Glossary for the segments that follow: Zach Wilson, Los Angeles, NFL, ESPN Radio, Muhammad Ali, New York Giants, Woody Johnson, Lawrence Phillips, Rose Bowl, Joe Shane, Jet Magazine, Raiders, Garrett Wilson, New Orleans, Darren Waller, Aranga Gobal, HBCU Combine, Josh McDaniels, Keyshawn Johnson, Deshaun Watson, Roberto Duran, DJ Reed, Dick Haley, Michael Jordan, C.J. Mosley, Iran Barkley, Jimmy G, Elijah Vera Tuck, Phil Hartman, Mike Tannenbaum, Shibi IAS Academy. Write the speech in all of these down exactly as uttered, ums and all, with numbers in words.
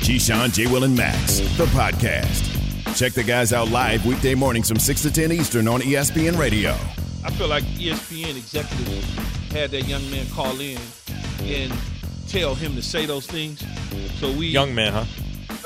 Keyshawn, J. Will, and Max, the podcast. Check the guys out live weekday mornings from six to ten Eastern on E S P N Radio. I feel like E S P N executives had that young man call in and tell him to say those things. So we young man, huh?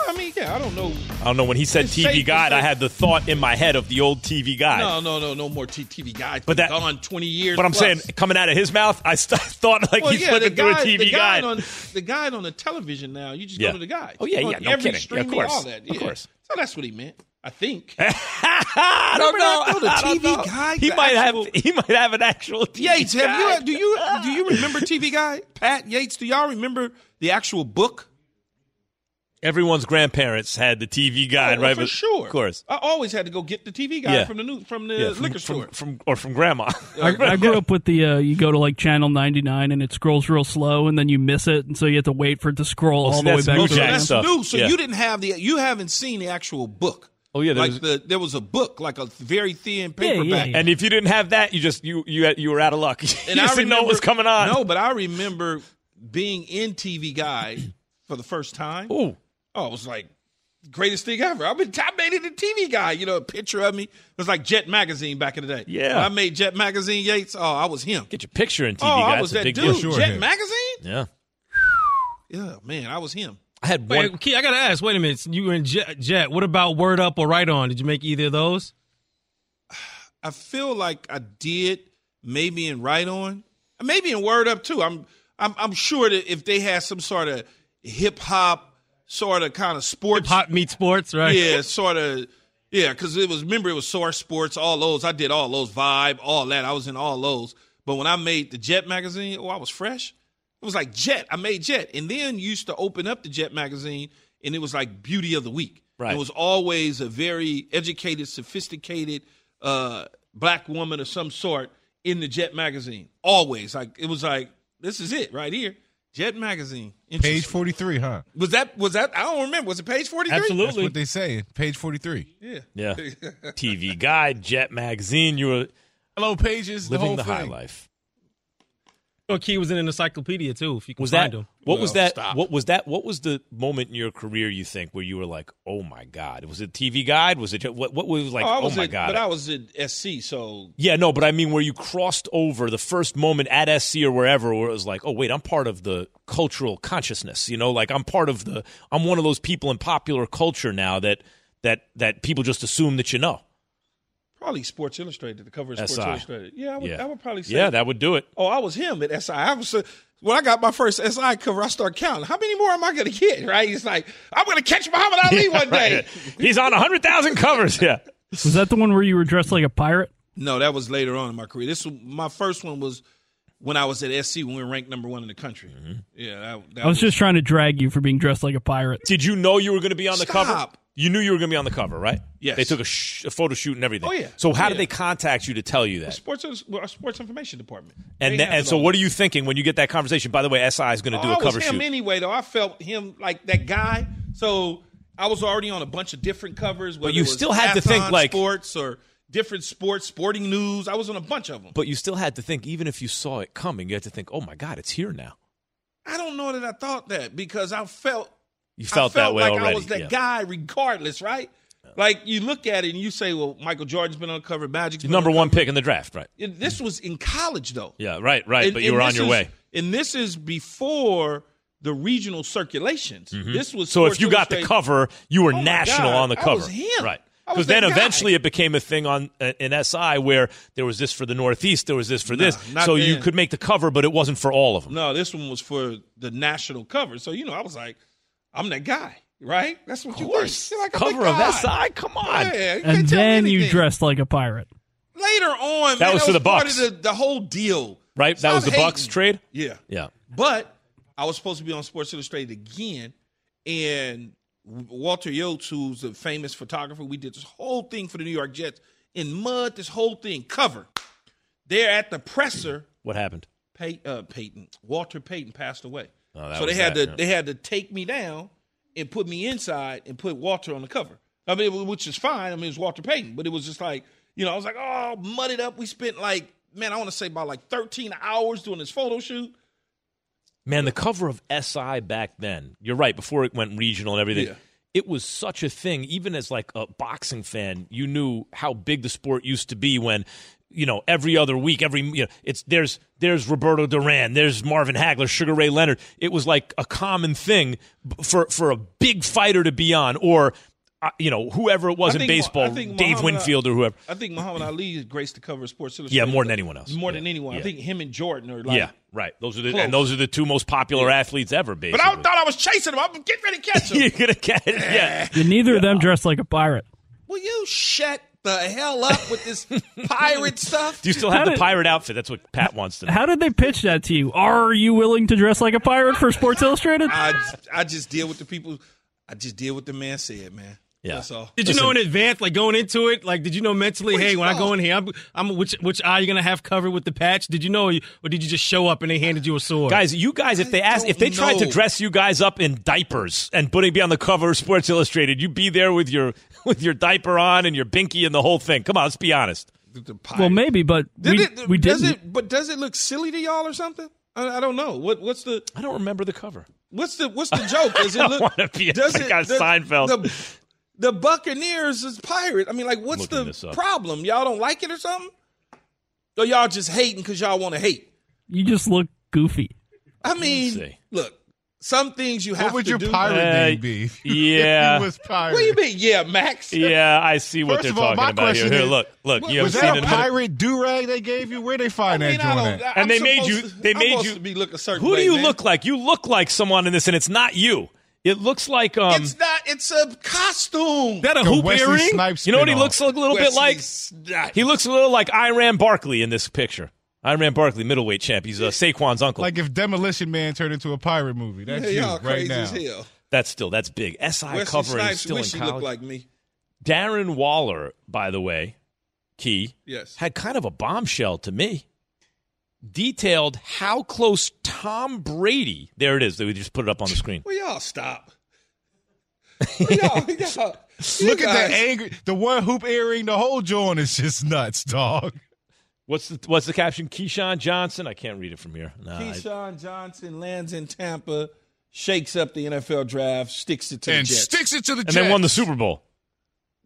I mean, yeah, I don't know. I don't know. When he said T V Guide, I had the thought in my head of the old T V Guide. No, no, no, no more T V Guide. But that gone twenty years. But I'm plus. saying, coming out of his mouth, I st- thought like well, he's yeah, flipping through a T V the guide. guide. On, the guide on the television now, you just yeah. go to the guide. Oh yeah, yeah, no every kidding. Streaming, yeah, of course, all that. Yeah. Of course. So that's what he meant. I think. I don't know. The T V know. Guide. He might actual... have. He might have an actual T V Yates, guide. Have you, do you do you remember T V Guide? Pat Yates, do y'all remember the actual book? Everyone's grandparents had the T V Guide, oh, right? For but, sure, of course. I always had to go get the T V Guide yeah. from the new, from the yeah, from, liquor store, from, from or from grandma. I, I grew up with the uh, you go to like channel ninety-nine and it scrolls real slow, and then you miss it, and so you have to wait for it to scroll well, all so the way back. New to That's stuff. new. So yeah. you didn't have the, you haven't seen the actual book. Oh yeah, there like was, the, there was a book, like a very thin paperback. Yeah, yeah, yeah. And if you didn't have that, you just you you you were out of luck. And you I didn't know what was coming on. No, but I remember being in T V Guide for the first time. Ooh. Oh, it was like greatest thing ever. I've been I made it a T V guy, you know, a picture of me. It was like Jet Magazine back in the day. Yeah. When I made Jet Magazine, Yates. Oh, I was him. Get your picture in T V oh, Guide. I was that dude. Sure, Jet here. Magazine? Yeah. Yeah, man, I was him. I had one. Wait, Key, I gotta ask. Wait a minute. You were in Jet, Jet. What about Word Up or Right On? Did you make either of those? I feel like I did. Maybe in Right On. Maybe in Word Up too. I'm. I'm. I'm sure that if they had some sort of hip hop, sort of kind of sports, hip hop meet sports, right? Yeah, sort of. Yeah, because it was. Remember, it was Source Sports. All those. I did all those. Vibe. All that. I was in all those. But when I made the Jet magazine, oh, I was fresh. It was like Jet. I made Jet. And then you used to open up the Jet magazine, and it was like Beauty of the Week. Right. It was always a very educated, sophisticated uh, black woman of some sort in the Jet magazine. Always. Like it was like, this is it right here. Jet magazine. Page forty-three, huh? Was that, was that, I don't remember. Was it page forty-three? Absolutely. That's what they say. Page forty-three. Yeah. Yeah. T V Guide, Jet magazine. You were Hello Pages. Living the, the high life. Key was in an encyclopedia too. If you can was find that, him, what well, was that? Stop. What was that? What was the moment in your career you think where you were like, "Oh my God"? Was it T V Guide? Was it what? What was like? Oh, oh my at, God! But I was at S C, so yeah, no. But I mean, where you crossed over the first moment at S C or wherever, where it was like, "Oh wait, I'm part of the cultural consciousness." You know, like I'm part of the. I'm one of those people in popular culture now that that that people just assume that you know. Probably Sports Illustrated, the cover of Sports S I Illustrated. Yeah I, would, yeah, I would probably say Yeah, that. that would do it. Oh, I was him at S I. I was, when I got my first S I cover, I started counting. How many more am I going to get, right? He's like, I'm going to catch Muhammad Ali yeah, one day. Right. He's on one hundred thousand covers, yeah. Was that the one where you were dressed like a pirate? No, that was later on in my career. This My first one was when I was at S C when we were ranked number one in the country. Mm-hmm. Yeah, that, that I was, was just trying to drag you for being dressed like a pirate. Did you know you were going to be on the Stop. cover? You knew you were going to be on the cover, right? Yes. They took a, sh- a photo shoot and everything. Oh, yeah. So how yeah. did they contact you to tell you that? The sports, well, our sports information department. And th- and so what are you thinking when you get that conversation? By the way, S I is going to oh, do a I cover shoot. I was him anyway, though. I felt him like that guy. So I was already on a bunch of different covers. But you still had to think like sports or different sports, sporting news. I was on a bunch of them. But you still had to think, even if you saw it coming, you had to think, oh, my God, it's here now. I don't know that I thought that because I felt – You felt, I felt that way like already. I was that yeah. guy regardless, right? Yeah. Like, you look at it and you say, well, Michael Jordan's been on the cover, Magic's been number on the cover. One pick in the draft, right? And this was in college, though. Yeah, right, right, and, but you were on your is, way. And this is before the regional circulations. Mm-hmm. This was So if you got the cover, you were oh national God, on the cover. I was him. Right. Because then guy. eventually it became a thing on uh, in S I where there was this for the Northeast, there was this for nah, this. So then. You could make the cover, but it wasn't for all of them. No, this one was for the national cover. So, you know, I was like, I'm that guy, right? That's what of you think. Like, cover of S I? Come on. Yeah, you and then you dressed like a pirate. Later on, that man, was that for was the Bucks. Part of the, the whole deal, right? Stop that was the hating. Bucks trade. Yeah, yeah. But I was supposed to be on Sports Illustrated again, and Walter Yotes, who's a famous photographer. We did this whole thing for the New York Jets in mud, this whole thing, cover. They're at the presser. What happened? Pay, uh, Payton. Walter Payton passed away. Oh, so they had that, to yeah. they had to take me down and put me inside and put Walter on the cover. I mean, which is fine. I mean, it's Walter Payton. But it was just like, you know, I was like, oh, muddied up. We spent like, man, I want to say about like thirteen hours doing this photo shoot. Man, the cover of S I back then, you're right, before it went regional and everything, yeah. it was such a thing. Even as like a boxing fan, you knew how big the sport used to be when, you know, every other week, every, you know, it's there's there's Roberto Duran, there's Marvin Hagler, Sugar Ray Leonard. It was like a common thing for, for a big fighter to be on, or, uh, you know, whoever it was in baseball, Dave Muhammad Winfield or whoever. I think Muhammad Ali graced the cover of Sports Illustrated. Yeah, more than anyone else. More yeah. than anyone. Yeah. I think him and Jordan are like. Yeah, right. Those are the, and those are the two most popular yeah. athletes ever, basically. But I thought I was chasing him. I'm getting ready to catch him. You're going to catch him. Yeah. You're neither yeah. of them dressed like a pirate. Will you shut the hell up with this pirate stuff? Do you still have how the did, pirate outfit? That's what Pat wants to know. How did they pitch that to you? Are you willing to dress like a pirate for Sports Illustrated? I, I just deal with the people. I just deal with the man said, man. Yeah. That's all. Did you Listen, know in advance, like going into it, like did you know mentally, hey, when I go in here, I'm, I'm which which eye you're gonna have covered with the patch? Did you know, or did you just show up and they handed you a sword? Guys, you guys, if they asked, if they know. tried to dress you guys up in diapers and putting be on the cover of Sports Illustrated, you'd be there with your with your diaper on and your binky and the whole thing. Come on, let's be honest. Well, maybe, but Did we, it, we does didn't. It, but does it look silly to y'all or something? I, I don't know. What what's the? I don't remember the cover. What's the what's the joke? Does it look? I be does like it, on does, Seinfeld. The, The Buccaneers is pirate. I mean, like, what's the problem? Y'all don't like it or something? Or y'all just hating because y'all want to hate? You just look goofy. I mean, look, some things you have to do. What would your do. pirate uh, name be? Yeah. If he was pirate. What do you mean? Yeah, Max. Yeah, I see what First they're all, talking about here. Is, here, look, look. What, you was that seen a pirate do-rag they gave you? Where they find I mean, that joint at? And they made you. They made I'm you. To be look a certain who way, do you man. look like? You look like someone in this, and it's not you. It looks like um. It's not. It's a costume. That a hoop earring? You know what he looks a little bit like? He looks a little like Iran Barkley in this picture. Iran Barkley, middleweight champ. He's uh, Saquon's uncle. Like if Demolition Man turned into a pirate movie. That's you right now. That's still that's big. S I cover is still in college. He looked like me. Darren Waller, by the way, Key. Yes. Had kind of a bombshell to me. Detailed how close Tom Brady. There it is. They would just put it up on the screen. Well, y'all stop. Well, y'all, y'all, look guys. At the angry. The one hoop earring. The whole joint is just nuts, dog. What's the What's the caption? Keyshawn Johnson. I can't read it from here. Nah, Keyshawn I, Johnson lands in Tampa, shakes up the N F L draft, sticks it to and the Jets, sticks it to the and Jets, and then won the Super Bowl.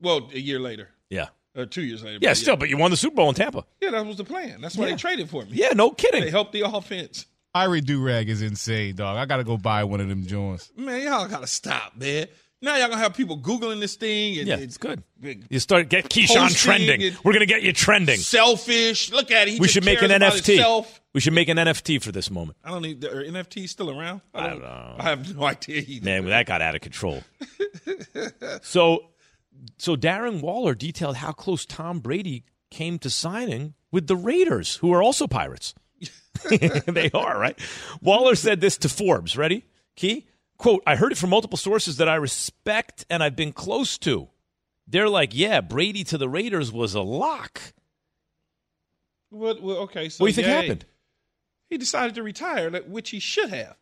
Well, a year later. Yeah. Or two years later. Yeah, still, yeah. but you won the Super Bowl in Tampa. Yeah, that was the plan. That's why yeah. they traded for me. Yeah, no kidding. They helped the offense. Irie Durag is insane, dog. I got to go buy one of them joints. Man, y'all got to stop, man. Now y'all going to have people Googling this thing. And, yeah, it's good. And, you start get Keyshawn trending. We're going to get you trending. Selfish. Look at it. He we should make an N F T. We should make an N F T for this moment. I don't need the, are N F Ts still around? I don't, I don't know. I have no idea either. Man, well, that got out of control. so... So Darren Waller detailed how close Tom Brady came to signing with the Raiders, who are also pirates. They are, right? Waller said this to Forbes. Ready? Key? Quote, I heard it from multiple sources that I respect and I've been close to. They're like, yeah, Brady to the Raiders was a lock. What? Well, okay. So what do you think yeah, happened? He decided to retire, which he should have.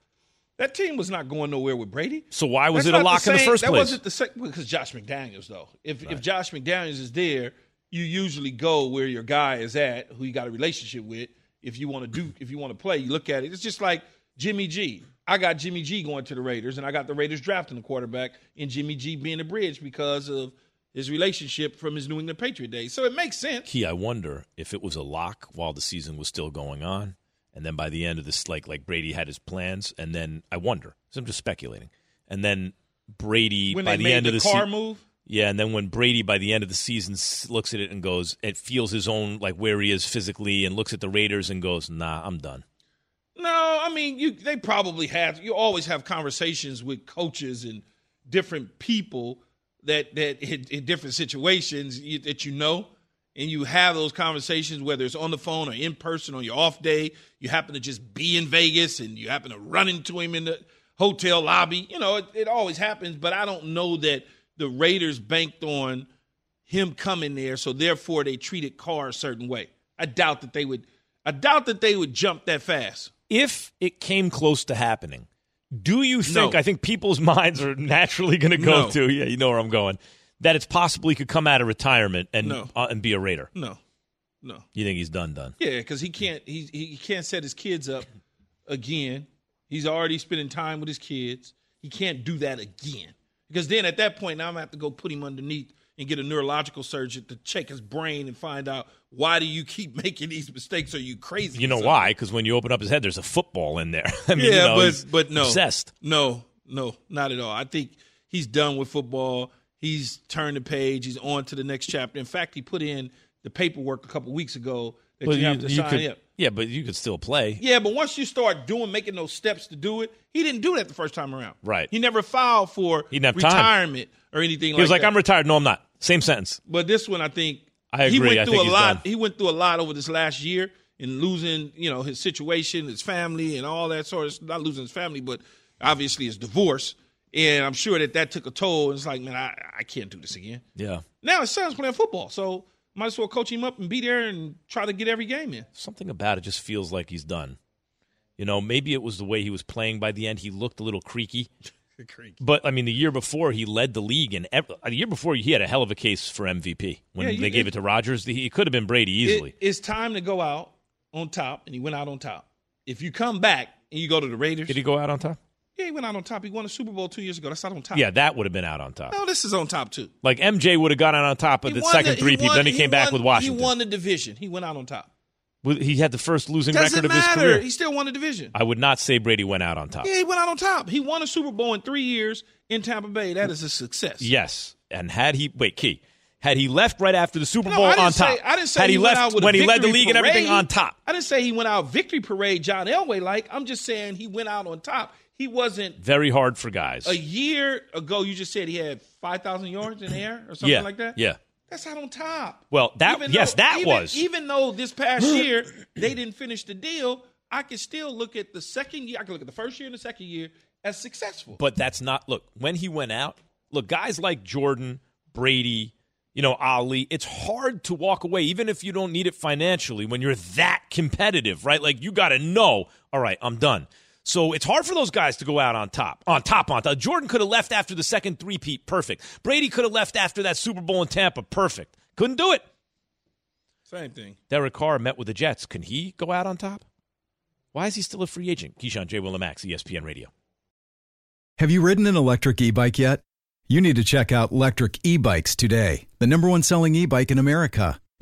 That team was not going nowhere with Brady. So why was That's it a lock the same, in the first that place? That wasn't the same because Josh McDaniels, though. If right. if Josh McDaniels is there, you usually go where your guy is at, who you got a relationship with. If you want to do, if you want to play, you look at it. It's just like Jimmy G. I got Jimmy G going to the Raiders, and I got the Raiders drafting the quarterback, and Jimmy G being the bridge because of his relationship from his New England Patriot days. So it makes sense. Key, I wonder if it was a lock while the season was still going on. And then by the end of this, like like Brady had his plans, and then I wonder. So I'm just speculating. And then Brady when by the end the of the season, move, yeah. And then when Brady by the end of the season looks at it and goes, it feels his own like where he is physically, and looks at the Raiders and goes, nah, I'm done. No, I mean you. They probably have. You always have conversations with coaches and different people that that in, in different situations you, that you know. And you have those conversations, whether it's on the phone or in person on your off day. You happen to just be in Vegas and you happen to run into him in the hotel lobby. You know, it, it always happens, but I don't know that the Raiders banked on him coming there, so therefore they treated Carr a certain way. I doubt that they would. I doubt that they would jump that fast. If it came close to happening, do you think, no. I think people's minds are naturally going to go no. to, yeah, you know where I'm going, that it's possible he could come out of retirement and no. uh, and be a Raider? No, no. You think he's done, done? Yeah, because he can't. He he can't set his kids up again. He's already spending time with his kids. He can't do that again because then at that point, now I'm gonna have to go put him underneath and get a neurological surgeon to check his brain and find out, why do you keep making these mistakes? Are you crazy? You know why? Because when you open up his head, there's a football in there. I mean, yeah, you know, but, he's but no. Obsessed. No, no, not at all. I think he's done with football. He's turned the page. He's on to the next chapter. In fact, he put in the paperwork a couple weeks ago that well, you, you have to you sign could, up. Yeah, but you could still play. Yeah, but once you start doing, making those steps to do it, he didn't do that the first time around. Right. He never filed for retirement time. or anything like that. He was like, that. I'm retired. No, I'm not. Same sentence. But this one, I think I agree. He went through I think a lot. Done. He went through a lot over this last year in losing, you know, his situation, his family, and all that sort of. Not losing his family, but obviously his divorce. And I'm sure that that took a toll. It's like, man, I, I can't do this again. Yeah. Now his son's playing football, so might as well coach him up and be there and try to get every game in. Something about it just feels like he's done. You know, maybe it was the way he was playing by the end. He looked a little creaky. But, I mean, the year before he led the league, and the year before he had a hell of a case for M V P when yeah, you, they gave it, it to Rodgers. It could have been Brady easily. It, it's time to go out on top, and he went out on top. If you come back and you go to the Raiders. Did he go out on top? Yeah, he went out on top. He won a Super Bowl two years ago. That's not on top. Yeah, that would have been out on top. No, this is on top, too. Like, M J would have gone out on top of the second three people. Then he, he came won, back with Washington. He won the division. He went out on top. He had the first losing Doesn't record of matter. his career. He still won the division. I would not say Brady went out on top. Yeah, he went out on top. He won a Super Bowl in three years in Tampa Bay. That is a success. Yes. And had he – wait, Key. Had he left right after the Super no, Bowl on say, top. I didn't say had he, he went left out with when he led the league parade, and everything on top. I didn't say he went out victory parade John Elway-like. I'm just saying he went out on top. He wasn't – very hard for guys. A year ago, you just said he had five thousand yards in the air or something yeah, like that? Yeah. That's out on top. Well, that though, yes, that even, was. Even though this past year they didn't finish the deal, I can still look at the second year. I can look at the first year and the second year as successful. But that's not – look, when he went out, look, guys like Jordan, Brady, you know, Ali, it's hard to walk away, even if you don't need it financially, when you're that competitive, right? Like, you got to know, all right, I'm done. So it's hard for those guys to go out on top, on top, on top. Jordan could have left after the second three-peat, perfect. Brady could have left after that Super Bowl in Tampa, perfect. Couldn't do it. Same thing. Derek Carr met with the Jets. Can he go out on top? Why is he still a free agent? Keyshawn J. Willimax, E S P N Radio. Have you ridden an electric e-bike yet? You need to check out Electric E-Bikes today, the number one selling e-bike in America.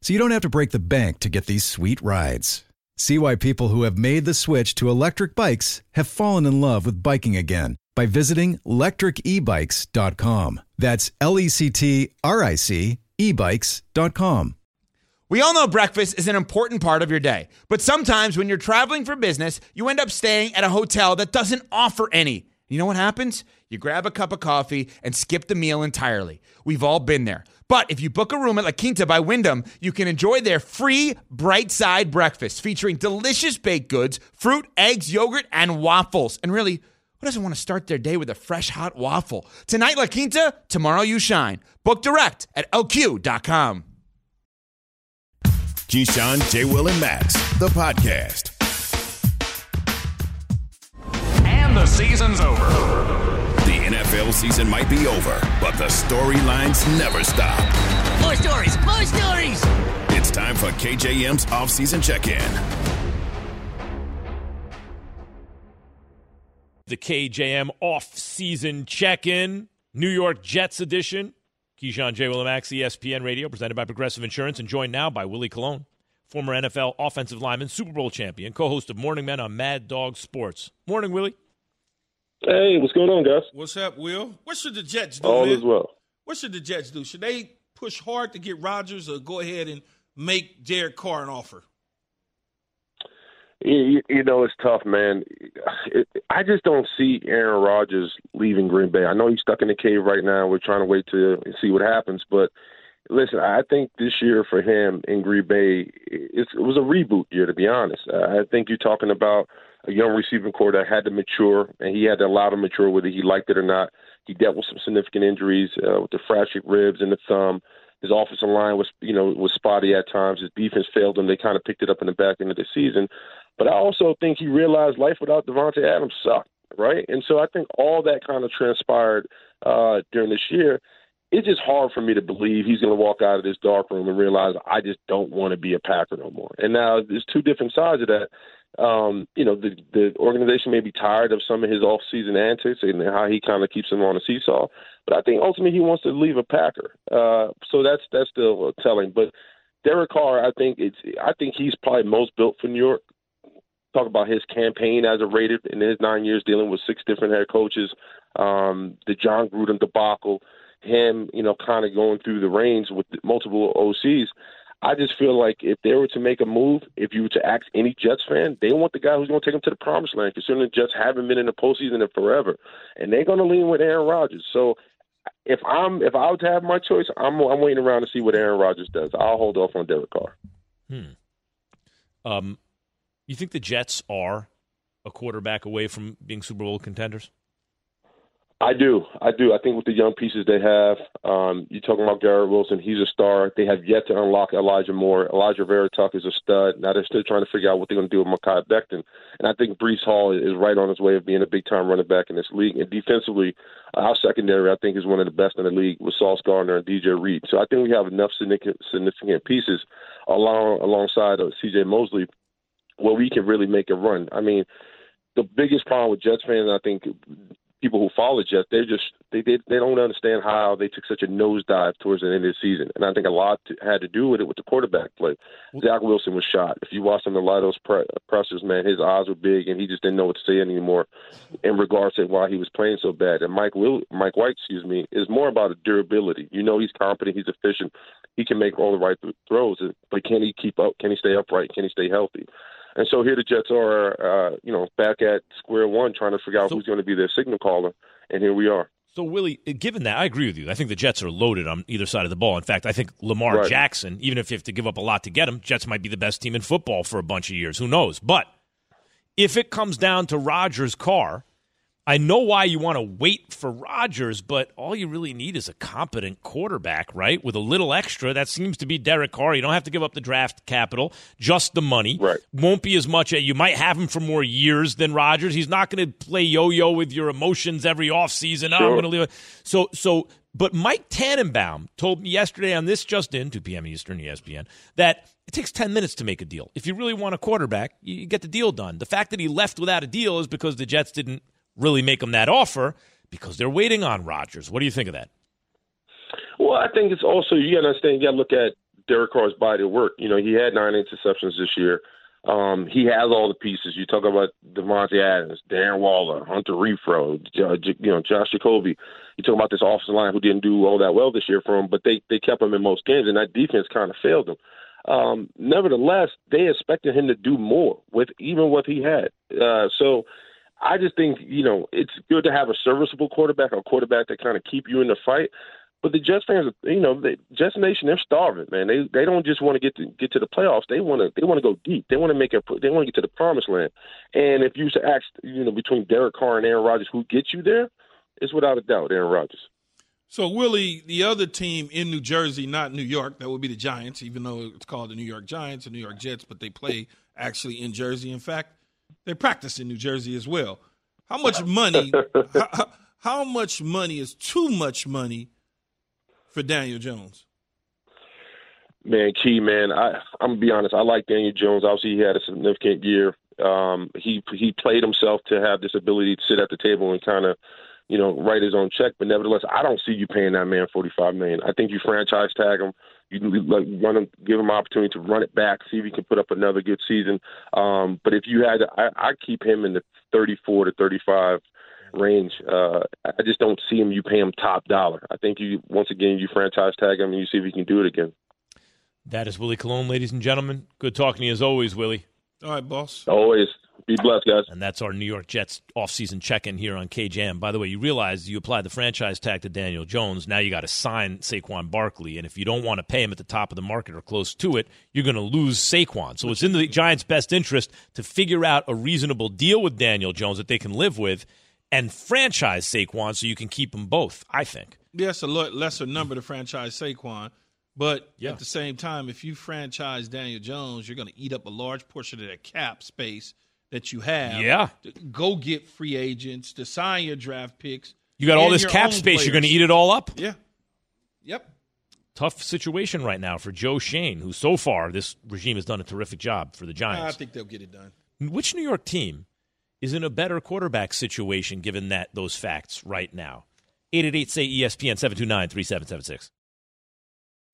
so you don't have to break the bank to get these sweet rides. See why people who have made the switch to electric bikes have fallen in love with biking again by visiting electric e bikes dot com. That's L E C T R I C ebikes dot com. We all know breakfast is an important part of your day, but sometimes when you're traveling for business, you end up staying at a hotel that doesn't offer any. You know what happens? You grab a cup of coffee and skip the meal entirely. We've all been there. But if you book a room at La Quinta by Wyndham, you can enjoy their free Bright Side breakfast featuring delicious baked goods, fruit, eggs, yogurt, and waffles. And really, who doesn't want to start their day with a fresh, hot waffle? Tonight, La Quinta, tomorrow you shine. Book direct at L Q dot com. Keyshawn, J. Will, and Max, the podcast. And the season's over. The N F L season might be over, but the storylines never stop. More stories, more stories! It's time for K J M's offseason check-in. The K J M offseason check-in, New York Jets edition. Keyshawn J. Willimax, E S P N Radio, presented by Progressive Insurance, and joined now by Willie Colon, former N F L offensive lineman, Super Bowl champion, co-host of Morning Men on Mad Dog Sports. Morning, Willie. Hey, what's going on, guys? What's up, Will? What should the Jets do? All man? Is well. What should the Jets do? Should they push hard to get Rodgers or go ahead and make Derek Carr an offer? You, you know, it's tough, man. It, I just don't see Aaron Rodgers leaving Green Bay. I know he's stuck in the cave right now. We're trying to wait to see what happens. But, listen, I think this year for him in Green Bay, it's, it was a reboot year, to be honest. I think you're talking about a young receiving core that had to mature, and he had to allow to mature whether he liked it or not. He dealt with some significant injuries uh, with the fractured ribs and the thumb. His offensive line was, you know, was spotty at times. His defense failed him. They kind of picked it up in the back end of the season. But I also think he realized life without Devontae Adams sucked, right? And so I think all that kind of transpired uh, during this year. It's just hard for me to believe he's going to walk out of this dark room and realize I just don't want to be a Packer no more. And now there's two different sides of that. Um, you know, the, the organization may be tired of some of his off-season antics and how he kind of keeps him on a seesaw. But I think ultimately he wants to leave a Packer. Uh, so that's that's still telling. But Derek Carr, I think it's I think he's probably most built for New York. Talk about his campaign as a Raider in his nine years dealing with six different head coaches, um, the John Gruden debacle, him, you know, kind of going through the reins with multiple O Cs. I just feel like if they were to make a move, if you were to ask any Jets fan, they want the guy who's going to take them to the promised land, considering the Jets haven't been in the postseason in forever. And they're going to lean with Aaron Rodgers. So if I'm if I was to have my choice, I'm, I'm waiting around to see what Aaron Rodgers does. I'll hold off on Derek Carr. Hmm. Um, you think the Jets are a quarterback away from being Super Bowl contenders? I do. I do. I think with the young pieces they have, um, you're talking about Garrett Wilson. He's a star. They have yet to unlock Elijah Moore. Elijah Vera Tuck is a stud. Now they're still trying to figure out what they're going to do with Mekhi Becton. And I think Breece Hall is right on his way of being a big-time running back in this league. And defensively, our secondary, I think, is one of the best in the league with Sauce Gardner and D J Reed. So I think we have enough significant pieces along alongside of C J Mosley where we can really make a run. I mean, the biggest problem with Jets fans, I think – people who follow Jets, they're just, they, they they don't understand how they took such a nosedive towards the end of the season. And I think a lot to, had to do with it with the quarterback play. Zach Wilson was shot. If you watched him in a lot of those pre- pressers, man, his eyes were big, and he just didn't know what to say anymore in regards to why he was playing so bad. And Mike Will, Mike White, excuse me, is more about a durability. You know he's competent, he's efficient, he can make all the right throws, but can he keep up? Can he stay upright? Can he stay healthy? And so here the Jets are, uh, you know, back at square one trying to figure out so, who's going to be their signal caller, and here we are. So, Willie, given that, I agree with you. I think the Jets are loaded on either side of the ball. In fact, I think Lamar right. Jackson, even if you have to give up a lot to get him, Jets might be the best team in football for a bunch of years. Who knows? But if it comes down to Rodgers' Carr, I know why you want to wait for Rodgers, but all you really need is a competent quarterback, right, with a little extra. That seems to be Derek Carr. You don't have to give up the draft capital, just the money. Right. Won't be as much. You might have him for more years than Rodgers. He's not going to play yo-yo with your emotions every offseason. Sure. Oh, I'm going to leave it. So, so, but Mike Tannenbaum told me yesterday on This Just In, two p.m. Eastern, E S P N, that it takes ten minutes to make a deal. If you really want a quarterback, you get the deal done. The fact that he left without a deal is because the Jets didn't really make them that offer because they're waiting on Rodgers. What do you think of that? Well, I think it's also, you got to understand, you got to look at Derek Carr's body of work. You know, he had nine interceptions this year. Um, he has all the pieces. You talk about Devontae Adams, Darren Waller, Hunter Renfrow, you know, Josh Jacoby. You talk about this offensive line who didn't do all that well this year for him, but they, they kept him in most games, and that defense kind of failed him. Um, nevertheless, they expected him to do more with even what he had. Uh, so, I just think, you know, it's good to have a serviceable quarterback, a quarterback that kind of keep you in the fight. But the Jets fans, you know, the Jets Nation, they're starving, man. They they don't just want to get to get to the playoffs. They want to they want to go deep. They want to make a they want to get to the promised land. And if you used to ask, you know, between Derek Carr and Aaron Rodgers, who gets you there, it's without a doubt Aaron Rodgers. So, Willie, the other team in New Jersey, not New York, that would be the Giants, even though it's called the New York Giants and New York Jets, but they play actually in Jersey. In fact, they practice in New Jersey as well. How much money? how, how much money is too much money for Daniel Jones? Man, Key, man, I, I'm gonna be honest. I like Daniel Jones. Obviously, he had a significant year. Um, he he played himself to have this ability to sit at the table and kind of, you know, write his own check. But nevertheless, I don't see you paying that man forty-five million dollars. I think you franchise tag him. You like, run him, give him an opportunity to run it back, see if he can put up another good season. Um, but if you had, I, I keep him in the thirty-four to thirty-five range. Uh, I just don't see him. You pay him top dollar. I think you once again you franchise tag him and you see if he can do it again. That is Willie Colon, ladies and gentlemen. Good talking to you as always, Willie. All right, boss. Always. Be blessed, guys. And that's our New York Jets offseason check-in here on K J M. By the way, you realize you applied the franchise tag to Daniel Jones. Now you got to sign Saquon Barkley. And if you don't want to pay him at the top of the market or close to it, you're going to lose Saquon. So it's in the Giants' best interest to figure out a reasonable deal with Daniel Jones that they can live with and franchise Saquon so you can keep them both, I think. Yeah, it's a lesser number to franchise Saquon. But yeah. At the same time, if you franchise Daniel Jones, you're going to eat up a large portion of that cap space that you have. Yeah. Go get free agents to sign your draft picks. You got all this cap space. Players. You're going to eat it all up. Yeah. Yep. Tough situation right now for Joe Shane, who so far this regime has done a terrific job for the Giants. I think they'll get it done. Which New York team is in a better quarterback situation given that those facts right now? eight eight eight, S A Y, E S P N, seven two nine, three seven seven six.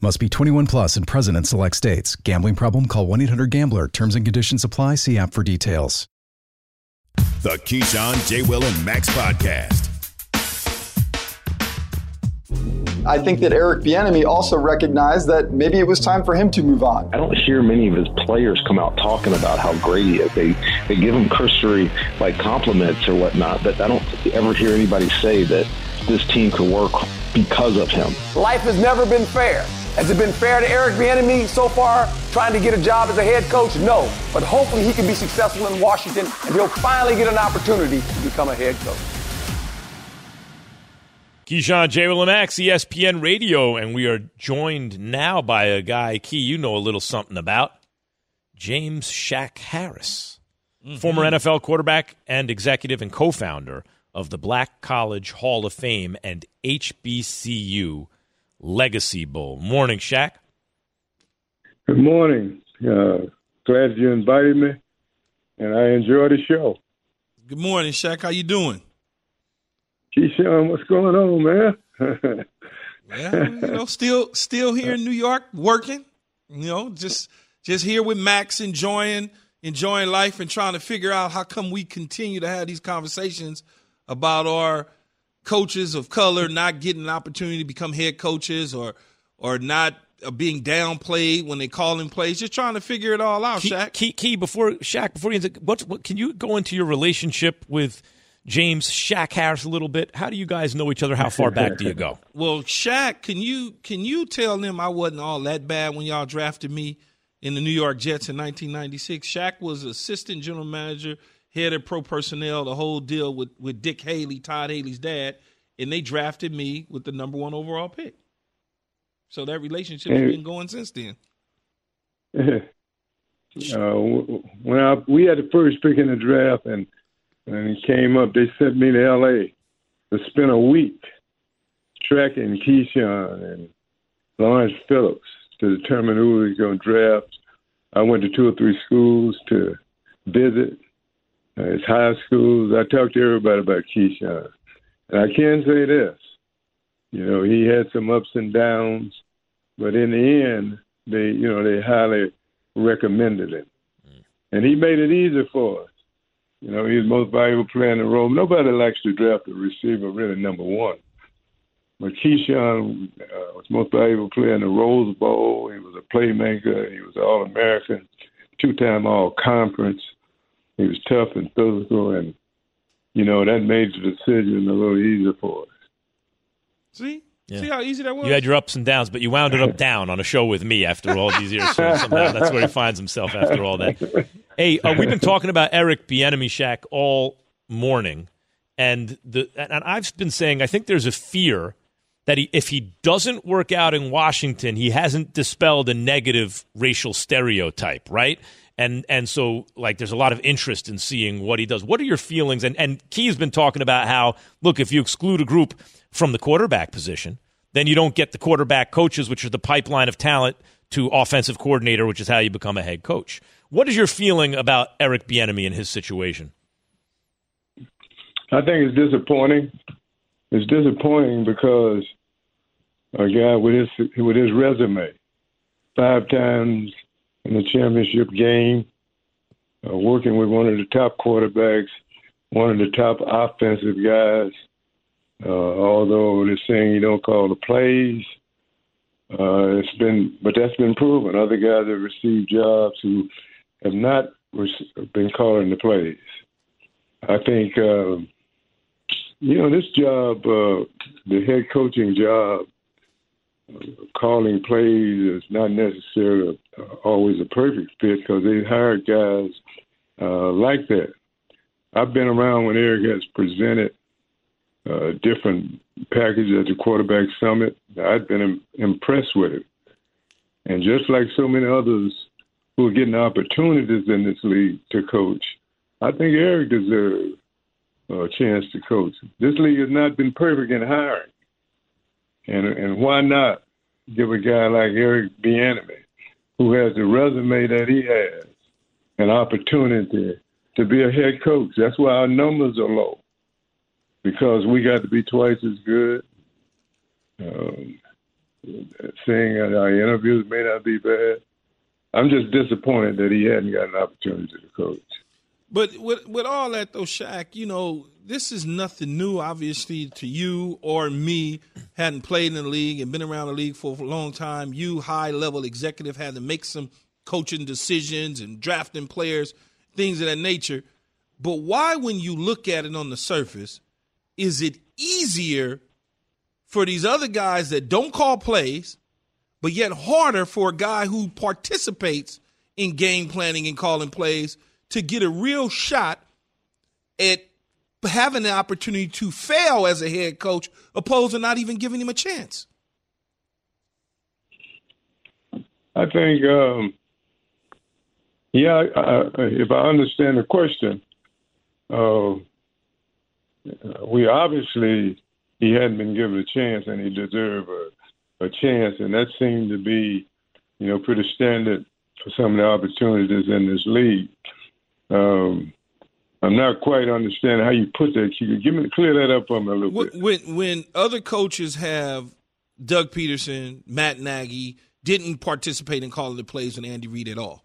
Must be twenty-one plus and present in select states. Gambling problem? Call one eight hundred gambler. Terms and conditions apply. See app for details. The Keyshawn, J. Will, and Max Podcast. I think that Eric Bieniemy also recognized that maybe it was time for him to move on. I don't hear many of his players come out talking about how great he is. They, they give him cursory like compliments or whatnot, but I don't ever hear anybody say that this team could work because of him. Life has never been fair. Has it been fair to Eric Bieniemy so far, trying to get a job as a head coach? No. But hopefully he can be successful in Washington and he'll finally get an opportunity to become a head coach. Keyshawn, J. Will and Max, E S P N Radio, and we are joined now by a guy, Key, you know a little something about, James Shack Harris, mm-hmm. former N F L quarterback and executive and co-founder of the Black College Hall of Fame and H B C U Legacy Bowl. Morning, Shaq. Good morning. Uh, glad you invited me, and I enjoy the show. Good morning, Shaq. How you doing? Keyshawn, what's going on, man? Yeah, you know, still, still here in New York, working. You know, just, just here with Max, enjoying, enjoying life, and trying to figure out how come we continue to have these conversations about our coaches of color not getting an opportunity to become head coaches or or not being downplayed when they call in plays. Just trying to figure it all out, Key, Shaq. Key, Key, before Shaq, before you – what, what, can you go into your relationship with James Shack Harris a little bit? How do you guys know each other? How far back do you go? Well, Shaq, can you, can you tell them I wasn't all that bad when y'all drafted me in the New York Jets in nineteen ninety-six? Shaq was assistant general manager – head of pro personnel, the whole deal with, with Dick Haley, Todd Haley's dad, and they drafted me with the number one overall pick. So that relationship has been going since then. Uh, when I, we had the first pick in the draft, and when it came up, they sent me to L A to spend a week tracking Keyshawn and Lawrence Phillips to determine who was going to draft. I went to two or three schools to visit. Uh, it's high schools. I talked to everybody about Keyshawn. And I can say this. You know, he had some ups and downs, but in the end, they, you know, they highly recommended him. Mm. And he made it easy for us. You know, he's the most valuable player in the room. Nobody likes to draft a receiver really number one. But Keyshawn uh, was the most valuable player in the Rose Bowl. He was a playmaker. He was All-American, two-time All-Conference. He was tough and physical, and, you know, that made the decision a little easier for us. See? Yeah. See how easy that was? You had your ups and downs, but you wound it up down on a show with me after all these years. So somehow that's where he finds himself after all that. Hey, uh, we've been talking about Eric Bieniemy, Shack, all morning. And the and I've been saying I think there's a fear that he, if he doesn't work out in Washington, he hasn't dispelled a negative racial stereotype, right? And and so, like, there's a lot of interest in seeing what he does. What are your feelings? And, and Key's been talking about how, look, if you exclude a group from the quarterback position, then you don't get the quarterback coaches, which are the pipeline of talent, to offensive coordinator, which is how you become a head coach. What is your feeling about Eric Bieniemy and his situation? I think it's disappointing. It's disappointing because a guy with his with his resume, five times in the championship game, uh, working with one of the top quarterbacks, one of the top offensive guys, uh, although they're saying you don't call the plays. Uh, it's been, but that's been proven. Other guys have received jobs who have not rec- been calling the plays. I think, uh, you know, this job, uh, the head coaching job, uh, calling plays is not necessarily a, always a perfect fit because they hired guys uh, like that. I've been around when Eric has presented uh, different packages at the quarterback summit. I've been im- impressed with it. And just like so many others who are getting opportunities in this league to coach, I think Eric deserves a chance to coach. This league has not been perfect in hiring. And and why not give a guy like Eric Bieniemy, who has the resume that he has, an opportunity to be a head coach? That's why our numbers are low, because we got to be twice as good. Um, saying that our interviews may not be bad. I'm just disappointed that he hadn't got an opportunity to coach. But with with all that, though, Shack, you know, this is nothing new, obviously, to you or me. Hadn't played in the league and been around the league for a long time. You, high-level executive, had to make some coaching decisions and drafting players, things of that nature. But why, when you look at it on the surface, is it easier for these other guys that don't call plays, but yet harder for a guy who participates in game planning and calling plays to get a real shot at having the opportunity to fail as a head coach, opposed to not even giving him a chance? I think, um, yeah, I, I, if I understand the question, uh, we obviously, he hadn't been given a chance and he deserved a, a chance. And that seemed to be, you know, pretty standard for some of the opportunities in this league. Um, I'm not quite understanding how you put that. You could give me clear that up for me a little when, bit. When when other coaches have Doug Peterson, Matt Nagy didn't participate in calling the plays with Andy Reid at all.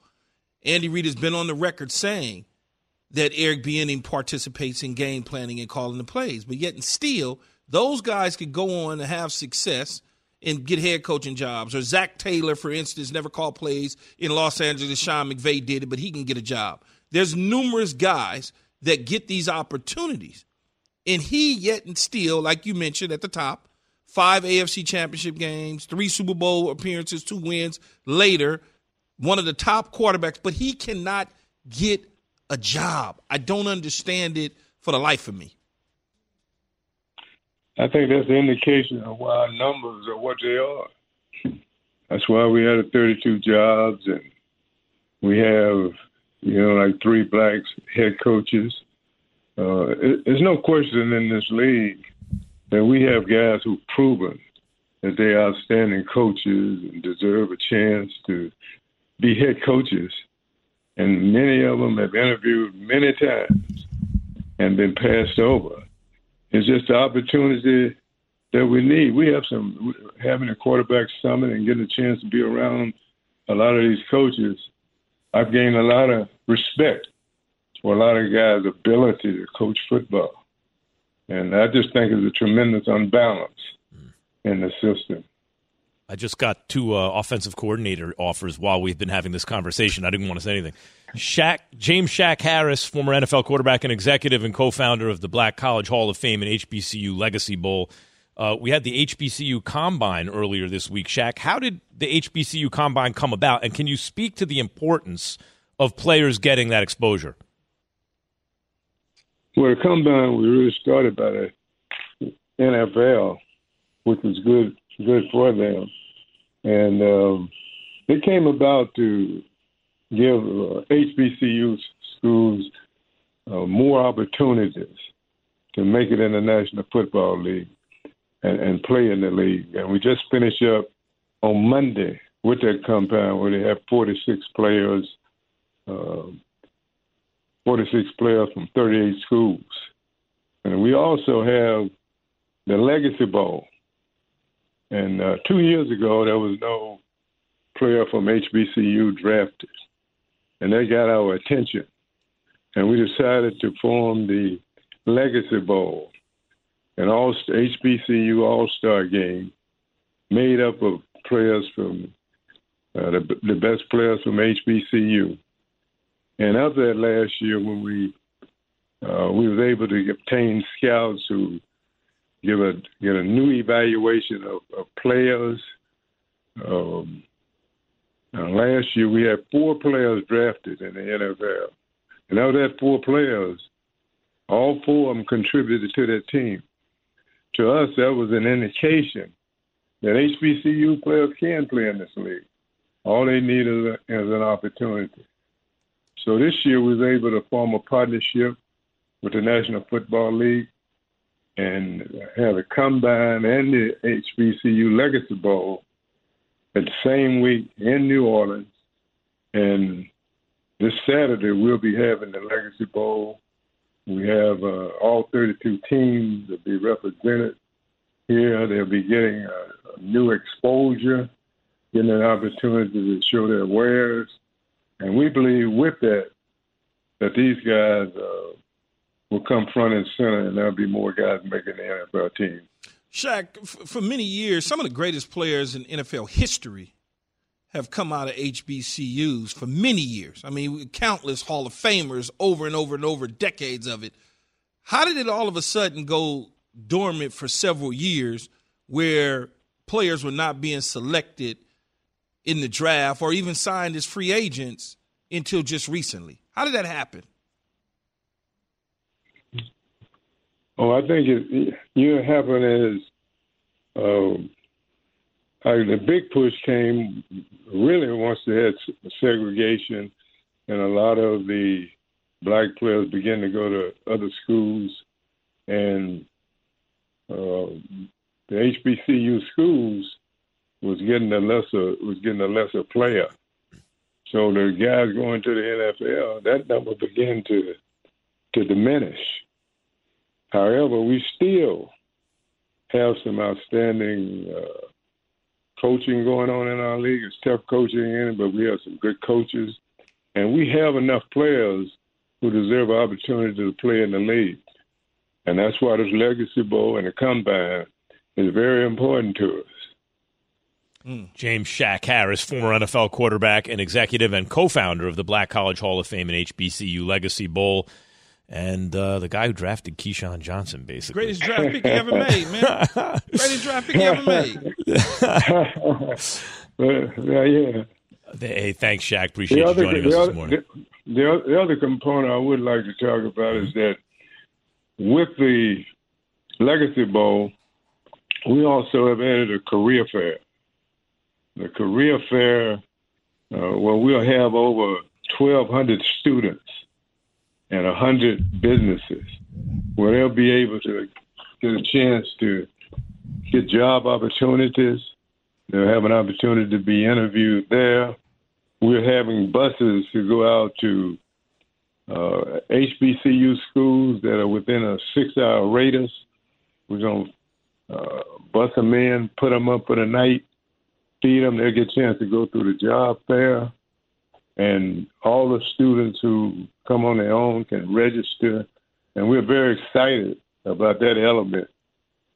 Andy Reid has been on the record saying that Eric Bieniemy participates in game planning and calling the plays, but yet and still those guys could go on to have success and get head coaching jobs. Or Zach Taylor, for instance, never called plays in Los Angeles. Sean McVay did it, but he can get a job. There's numerous guys that get these opportunities. And he, yet and still, like you mentioned at the top, five A F C championship games, three Super Bowl appearances, two wins later, one of the top quarterbacks, but he cannot get a job. I don't understand it for the life of me. I think that's the indication of why our numbers are what they are. That's why we had thirty-two jobs and we have, you know, like three black head coaches. Uh, it, there's no question in this league that we have guys who've proven that they're outstanding coaches and deserve a chance to be head coaches. And many of them have interviewed many times and been passed over. It's just the opportunity that we need. We have some, having a quarterback summit and getting a chance to be around a lot of these coaches. I've gained a lot of respect for a lot of guys' ability to coach football. And I just think it's a tremendous unbalance mm. in the system. I just got two uh, offensive coordinator offers while we've been having this conversation. I didn't want to say anything. Shack, James Shack Harris, former N F L quarterback and executive and co-founder of the Black College Hall of Fame and H B C U Legacy Bowl, Uh, we had the H B C U Combine earlier this week, Shaq. How did the H B C U Combine come about, and can you speak to the importance of players getting that exposure? Well, the Combine, we really started by the N F L, which was good good for them. And um, it came about to give uh, H B C U schools uh, more opportunities to make it in the National Football League and, and play in the league. And we just finished up on Monday with that compound where they have forty-six players, uh, forty-six players from thirty-eight schools. And we also have the Legacy Bowl. And uh, two years ago, there was no player from H B C U drafted. And that got our attention. And we decided to form the Legacy Bowl, an all H B C U All-Star game made up of players from uh, the, the best players from H B C U. And after that last year, when we uh, we was able to obtain scouts who give a get a new evaluation of, of players. Um, last year, we had four players drafted in the N F L, and out of that four players, all four of them contributed to that team. To us, that was an indication that H B C U players can play in this league. All they need is, a, is an opportunity. So this year we was able to form a partnership with the National Football League and have a combine and the H B C U Legacy Bowl at the same week in New Orleans. And this Saturday we'll be having the Legacy Bowl. We have uh, all thirty-two teams that be represented here. They'll be getting a, a new exposure, getting an opportunity to show their wares. And we believe with that, that these guys uh, will come front and center, and there'll be more guys making the N F L team. Shaq, f- for many years, some of the greatest players in N F L history have come out of H B C Us for many years. I mean, countless Hall of Famers over and over and over, decades of it. How did it all of a sudden go dormant for several years where players were not being selected in the draft or even signed as free agents until just recently? How did that happen? Oh, I think it, it happened as um, – I mean, the big push came really once they had segregation and a lot of the black players began to go to other schools. And uh, the H B C U schools was getting a lesser was getting a lesser player. So the guys going to the N F L, that number began to to diminish. However, we still have some outstanding uh, coaching going on in our league. It's tough coaching in it, but we have some good coaches. And we have enough players who deserve an opportunity to play in the league. And that's why this Legacy Bowl and the Combine is very important to us. Mm. James Shack Harris, former N F L quarterback and executive and co-founder of the Black College Hall of Fame and H B C U Legacy Bowl. And uh, the guy who drafted Keyshawn Johnson, basically. Greatest draft pick he ever made, man. Greatest draft pick he ever made. yeah, yeah. Hey, thanks, Shaq. Appreciate the you other, joining us other, this morning. The, the, the other component I would like to talk about is that with the Legacy Bowl, we also have added a career fair. The career fair, uh, where we'll have over twelve hundred students and one hundred businesses where they'll be able to get a chance to get job opportunities. They'll have an opportunity to be interviewed there. We're having buses to go out to uh, H B C U schools that are within a six-hour radius. We're going to uh, bus them in, put them up for the night, feed them. They'll get a chance to go through the job fair. And all the students who come on their own can register. And we're very excited about that element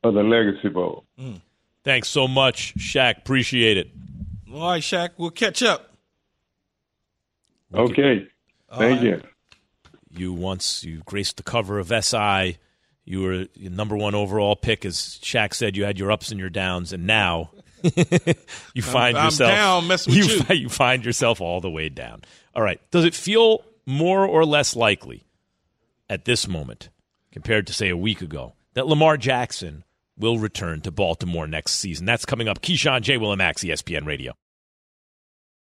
of the Legacy Bowl. Mm. Thanks so much, Shaq. Appreciate it. All right, Shaq. We'll catch up. Okay. okay. Thank right. you. You once you graced the cover of S I. You were number one overall pick, as Shaq said. You had your ups and your downs, and now you find I'm, I'm yourself down messing with you, you. you find yourself all the way down. All right, does it feel more or less likely at this moment, compared to say a week ago, that Lamar Jackson will return to Baltimore next season? That's coming up. Keyshawn J. Willimax, E S P N Radio.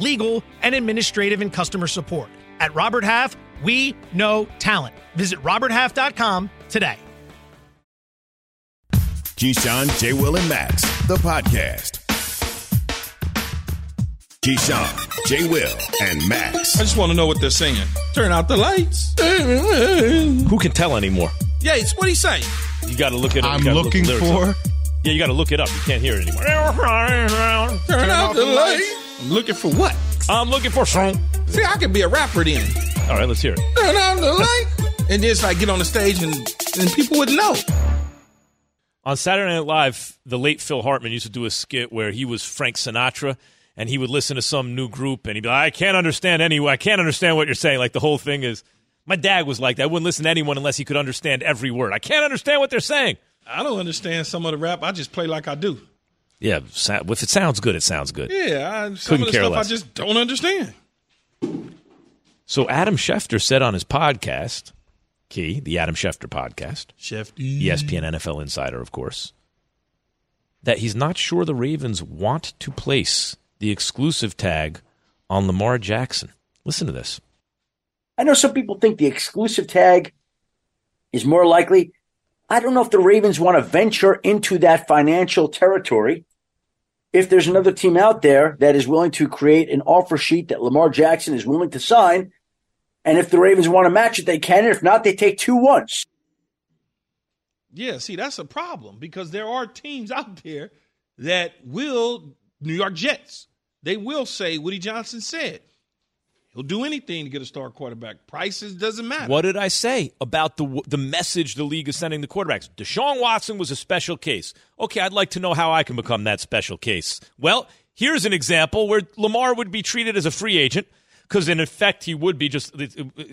legal, and administrative and customer support. At Robert Half, we know talent. Visit robert half dot com today. Keyshawn, J. Will, and Max, the podcast. Keyshawn, J. Will, and Max. I just want to know what they're singing. Turn out the lights. Who can tell anymore? Yeah, it's what he's saying. You got to look at it. I'm looking look for... Up. Yeah, you got to look it up. You can't hear it anymore. Turn, Turn out the lights. lights. I'm looking for what? I'm looking for song. See, I could be a rapper then. All right, let's hear it. Turn on the light. And then it's like get on the stage and, and people would know. On Saturday Night Live, the late Phil Hartman used to do a skit where he was Frank Sinatra and he would listen to some new group and he'd be like, I can't understand anyway. I can't understand what you're saying. Like the whole thing is, my dad was like that. I wouldn't listen to anyone unless he could understand every word. I can't understand what they're saying. I don't understand some of the rap. I just play like I do. Yeah, if it sounds good, it sounds good. Yeah, I, some Couldn't of the stuff less. I just don't understand. So Adam Schefter said on his podcast, Key, the Adam Schefter podcast, Shefty. E S P N N F L Insider, of course, that he's not sure the Ravens want to place the exclusive tag on Lamar Jackson. Listen to this. I know some people think the exclusive tag is more likely. I don't know if the Ravens want to venture into that financial territory. If there's another team out there that is willing to create an offer sheet that Lamar Jackson is willing to sign, and if the Ravens want to match it, they can. If not, they take two once. Yeah, see, that's a problem because there are teams out there that will, New York Jets, they will say Woody Johnson said. He'll do anything to get a star quarterback. Prices doesn't matter. What did I say about the the message the league is sending the quarterbacks? Deshaun Watson was a special case. Okay, I'd like to know how I can become that special case. Well, here's an example where Lamar would be treated as a free agent because, in effect, he would be just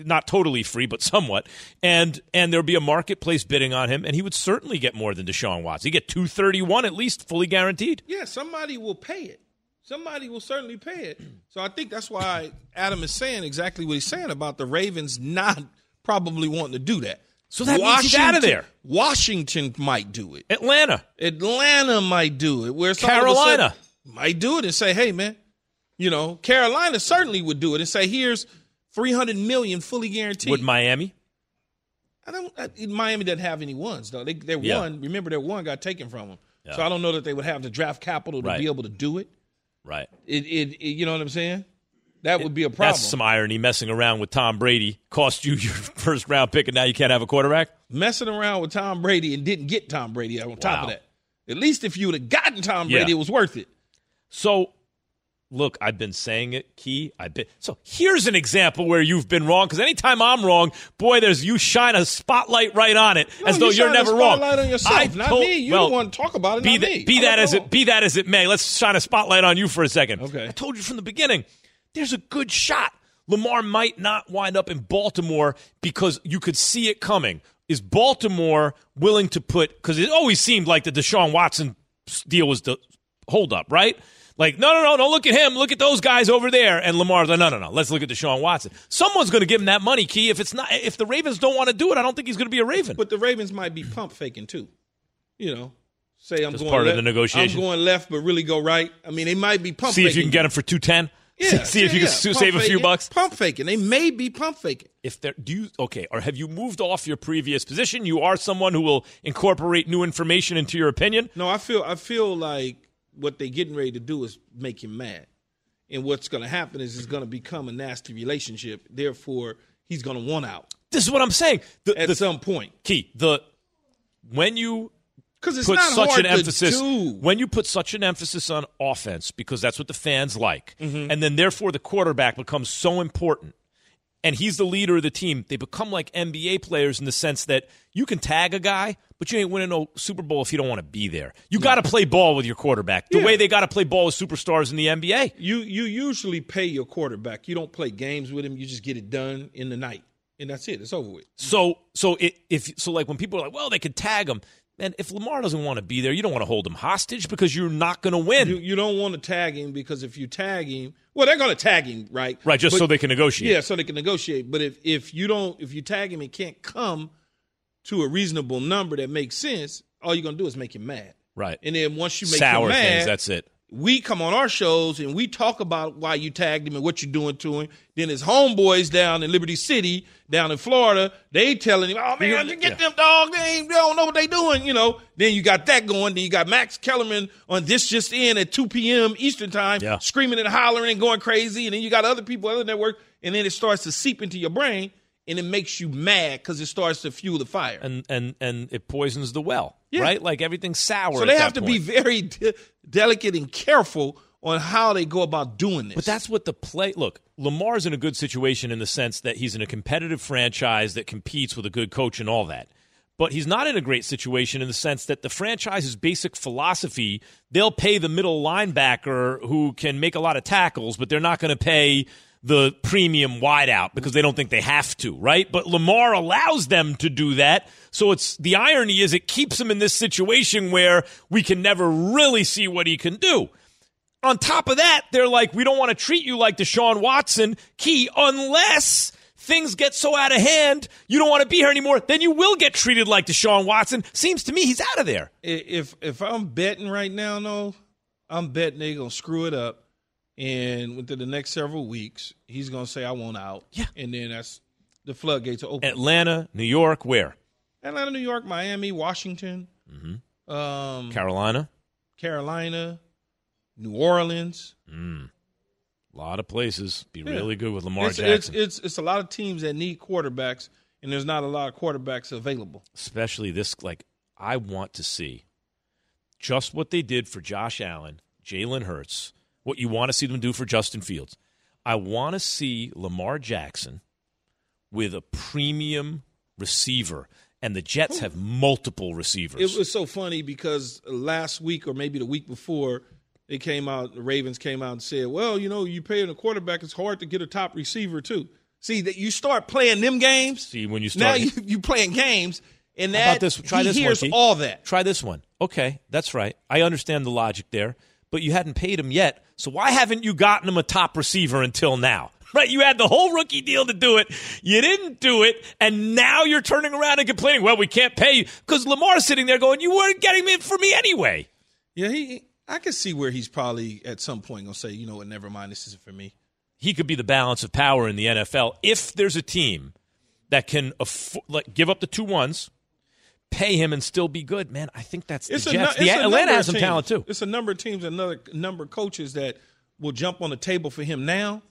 not totally free, but somewhat, and and there would be a marketplace bidding on him, and he would certainly get more than Deshaun Watson. He'd get two thirty-one at least, fully guaranteed. Yeah, somebody will pay it. Somebody will certainly pay it. So I think that's why Adam is saying exactly what he's saying about the Ravens not probably wanting to do that. So that Washington, means he's out of there. Washington might do it. Atlanta. Atlanta might do it. Where Carolina. Might do it and say, hey, man, you know, Carolina certainly would do it and say, here's three hundred million dollars fully guaranteed. Would Miami? I don't. I, Miami doesn't have any ones, though. They, their yeah. one, remember, their one got taken from them. Yeah. So I don't know that they would have the draft capital to right. be able to do it. Right. It, it, it. You know what I'm saying? That would be a problem. That's some irony, messing around with Tom Brady. Cost you your first round pick, and now you can't have a quarterback? Messing around with Tom Brady and didn't get Tom Brady on wow. top of that. At least if you would have gotten Tom Brady, yeah. it was worth it. So, look, I've been saying it, Key. I've been So here's an example where you've been wrong, because anytime I'm wrong, boy, there's you shine a spotlight right on it no, as you though you're never wrong. On yourself, I not told, me. You well, don't want to talk about it, be not the, me. Be that, as it, be that as it may, let's shine a spotlight on you for a second. Okay. I told you from the beginning, there's a good shot Lamar might not wind up in Baltimore because you could see it coming. Is Baltimore willing to put, because it always seemed like the Deshaun Watson deal was the holdup, right? Like, no, no, no, don't look at him. Look at those guys over there. And Lamar's like, no, no, no. Let's look at Deshaun Watson. Someone's going to give him that money, Key. If it's not, if the Ravens don't want to do it, I don't think he's going to be a Raven. But the Ravens might be pump faking too, you know. say I'm That's going part left. Of the negotiation. I'm going left, but really go right. I mean, they might be pump faking. See if you can get them for two ten. Yeah, see yeah, if you can yeah. save a few bucks. Pump faking. They may be pump faking. If they're, do you, okay, or have you moved off your previous position? You are someone who will incorporate new information into your opinion? No, I feel I feel like what they're getting ready to do is make him mad. And what's going to happen is it's going to become a nasty relationship. Therefore, he's going to want out. This is what I'm saying. The, At the, some point. Key, the when you... Because it's put not such hard an emphasis, to do. When you put such an emphasis on offense, because that's what the fans like, mm-hmm. and then therefore the quarterback becomes so important, and he's the leader of the team, they become like N B A players in the sense that you can tag a guy, but you ain't winning no Super Bowl if you don't want to be there. You no. got to play ball with your quarterback, the yeah. way they got to play ball with superstars in the N B A. You, you usually pay your quarterback. You don't play games with him. You just get it done in the night, and that's it. It's over with. So, so, it, if, so like when people are like, well, they could tag him. And if Lamar doesn't want to be there, you don't want to hold him hostage because you're not going to win. You, you don't want to tag him because if you tag him, well, they're going to tag him, right? Right, just but, so they can negotiate. Yeah, so they can negotiate. But if, if you don't, if you tag him and can't come to a reasonable number that makes sense, all you're going to do is make him mad. Right. And then once you make Sour him mad, things, that's it. We come on our shows and we talk about why you tagged him and what you're doing to him. Then his homeboys down in Liberty City, down in Florida, they telling him, oh, man, get yeah. them, dog. They, they don't know what they doing, you know. Then you got that going. Then you got Max Kellerman on This Just In at two p.m. Eastern time, yeah. screaming and hollering and going crazy. And then you got other people, other network. And then it starts to seep into your brain. And it makes you mad because it starts to fuel the fire. And and and it poisons the well, yeah. right? Like everything's sour. So they at have that to point. be very de- delicate and careful on how they go about doing this. But that's what the play – look, Lamar's in a good situation in the sense that he's in a competitive franchise that competes with a good coach and all that. But he's not in a great situation in the sense that the franchise's basic philosophy, they'll pay the middle linebacker who can make a lot of tackles, but they're not going to pay – the premium wideout because they don't think they have to, right? But Lamar allows them to do that. So it's the irony is it keeps him in this situation where we can never really see what he can do. On top of that, they're like, we don't want to treat you like Deshaun Watson, Key, unless things get so out of hand, you don't want to be here anymore, then you will get treated like Deshaun Watson. Seems to me he's out of there. If if I'm betting right now, no, I'm betting they're going to screw it up. And within the next several weeks, he's going to say, I want out. Yeah. And then that's the floodgates are open. Atlanta, New York, where? Atlanta, New York, Miami, Washington. Mm-hmm. Um, Carolina. Carolina, New Orleans. Mm. A lot of places. Be yeah. really good with Lamar it's, Jackson. It's, it's, it's a lot of teams that need quarterbacks, and there's not a lot of quarterbacks available. Especially this, like, I want to see just what they did for Josh Allen, Jalen Hurts, what you want to see them do for Justin Fields. I want to see Lamar Jackson with a premium receiver, and the Jets have multiple receivers. It was so funny because last week or maybe the week before, they came out, the Ravens came out and said, well, you know, you pay in a quarterback, it's hard to get a top receiver too. See, that you start playing them games. See, when you start. Now you, you playing games, and that How about this? Try he this hears one, all that. Try this one. Okay, that's right. I understand the logic there. But you hadn't paid him yet, so why haven't you gotten him a top receiver until now? Right? You had the whole rookie deal to do it. You didn't do it, and now you're turning around and complaining, well, we can't pay you. Because Lamar's sitting there going, you weren't getting it for me anyway. Yeah, he. I can see where he's probably at some point going to say, you know what, never mind, this isn't for me. He could be the balance of power in the N F L if there's a team that can afford, like, give up the two ones, pay him and still be good, man. I think that's it's the Jets. A, the Atlanta has some talent, too. It's a number of teams and another number of coaches that will jump on the table for him now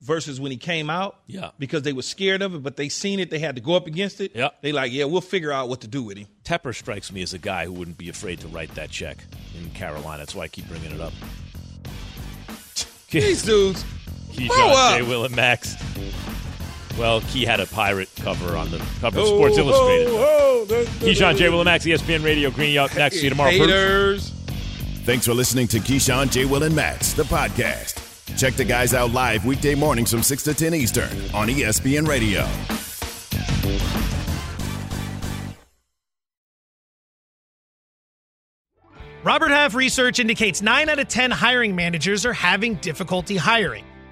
versus when he came out yeah. because they were scared of it, but they seen it. They had to go up against it. Yeah. They like, yeah, we'll figure out what to do with him. Tepper strikes me as a guy who wouldn't be afraid to write that check in Carolina. That's why I keep bringing it up. These dudes. Keyshawn, Jay, Will, and Max. Well, Key had a pirate cover on the cover of Sports oh, Illustrated. Oh, oh, Keyshawn, J. Will, and Max, E S P N Radio, Green York. Next, see you tomorrow. Haters. Thanks for listening to Keyshawn, J. Will, and Max, the podcast. Check the guys out live weekday mornings from six to ten Eastern on E S P N Radio. Robert Half research indicates nine out of ten hiring managers are having difficulty hiring.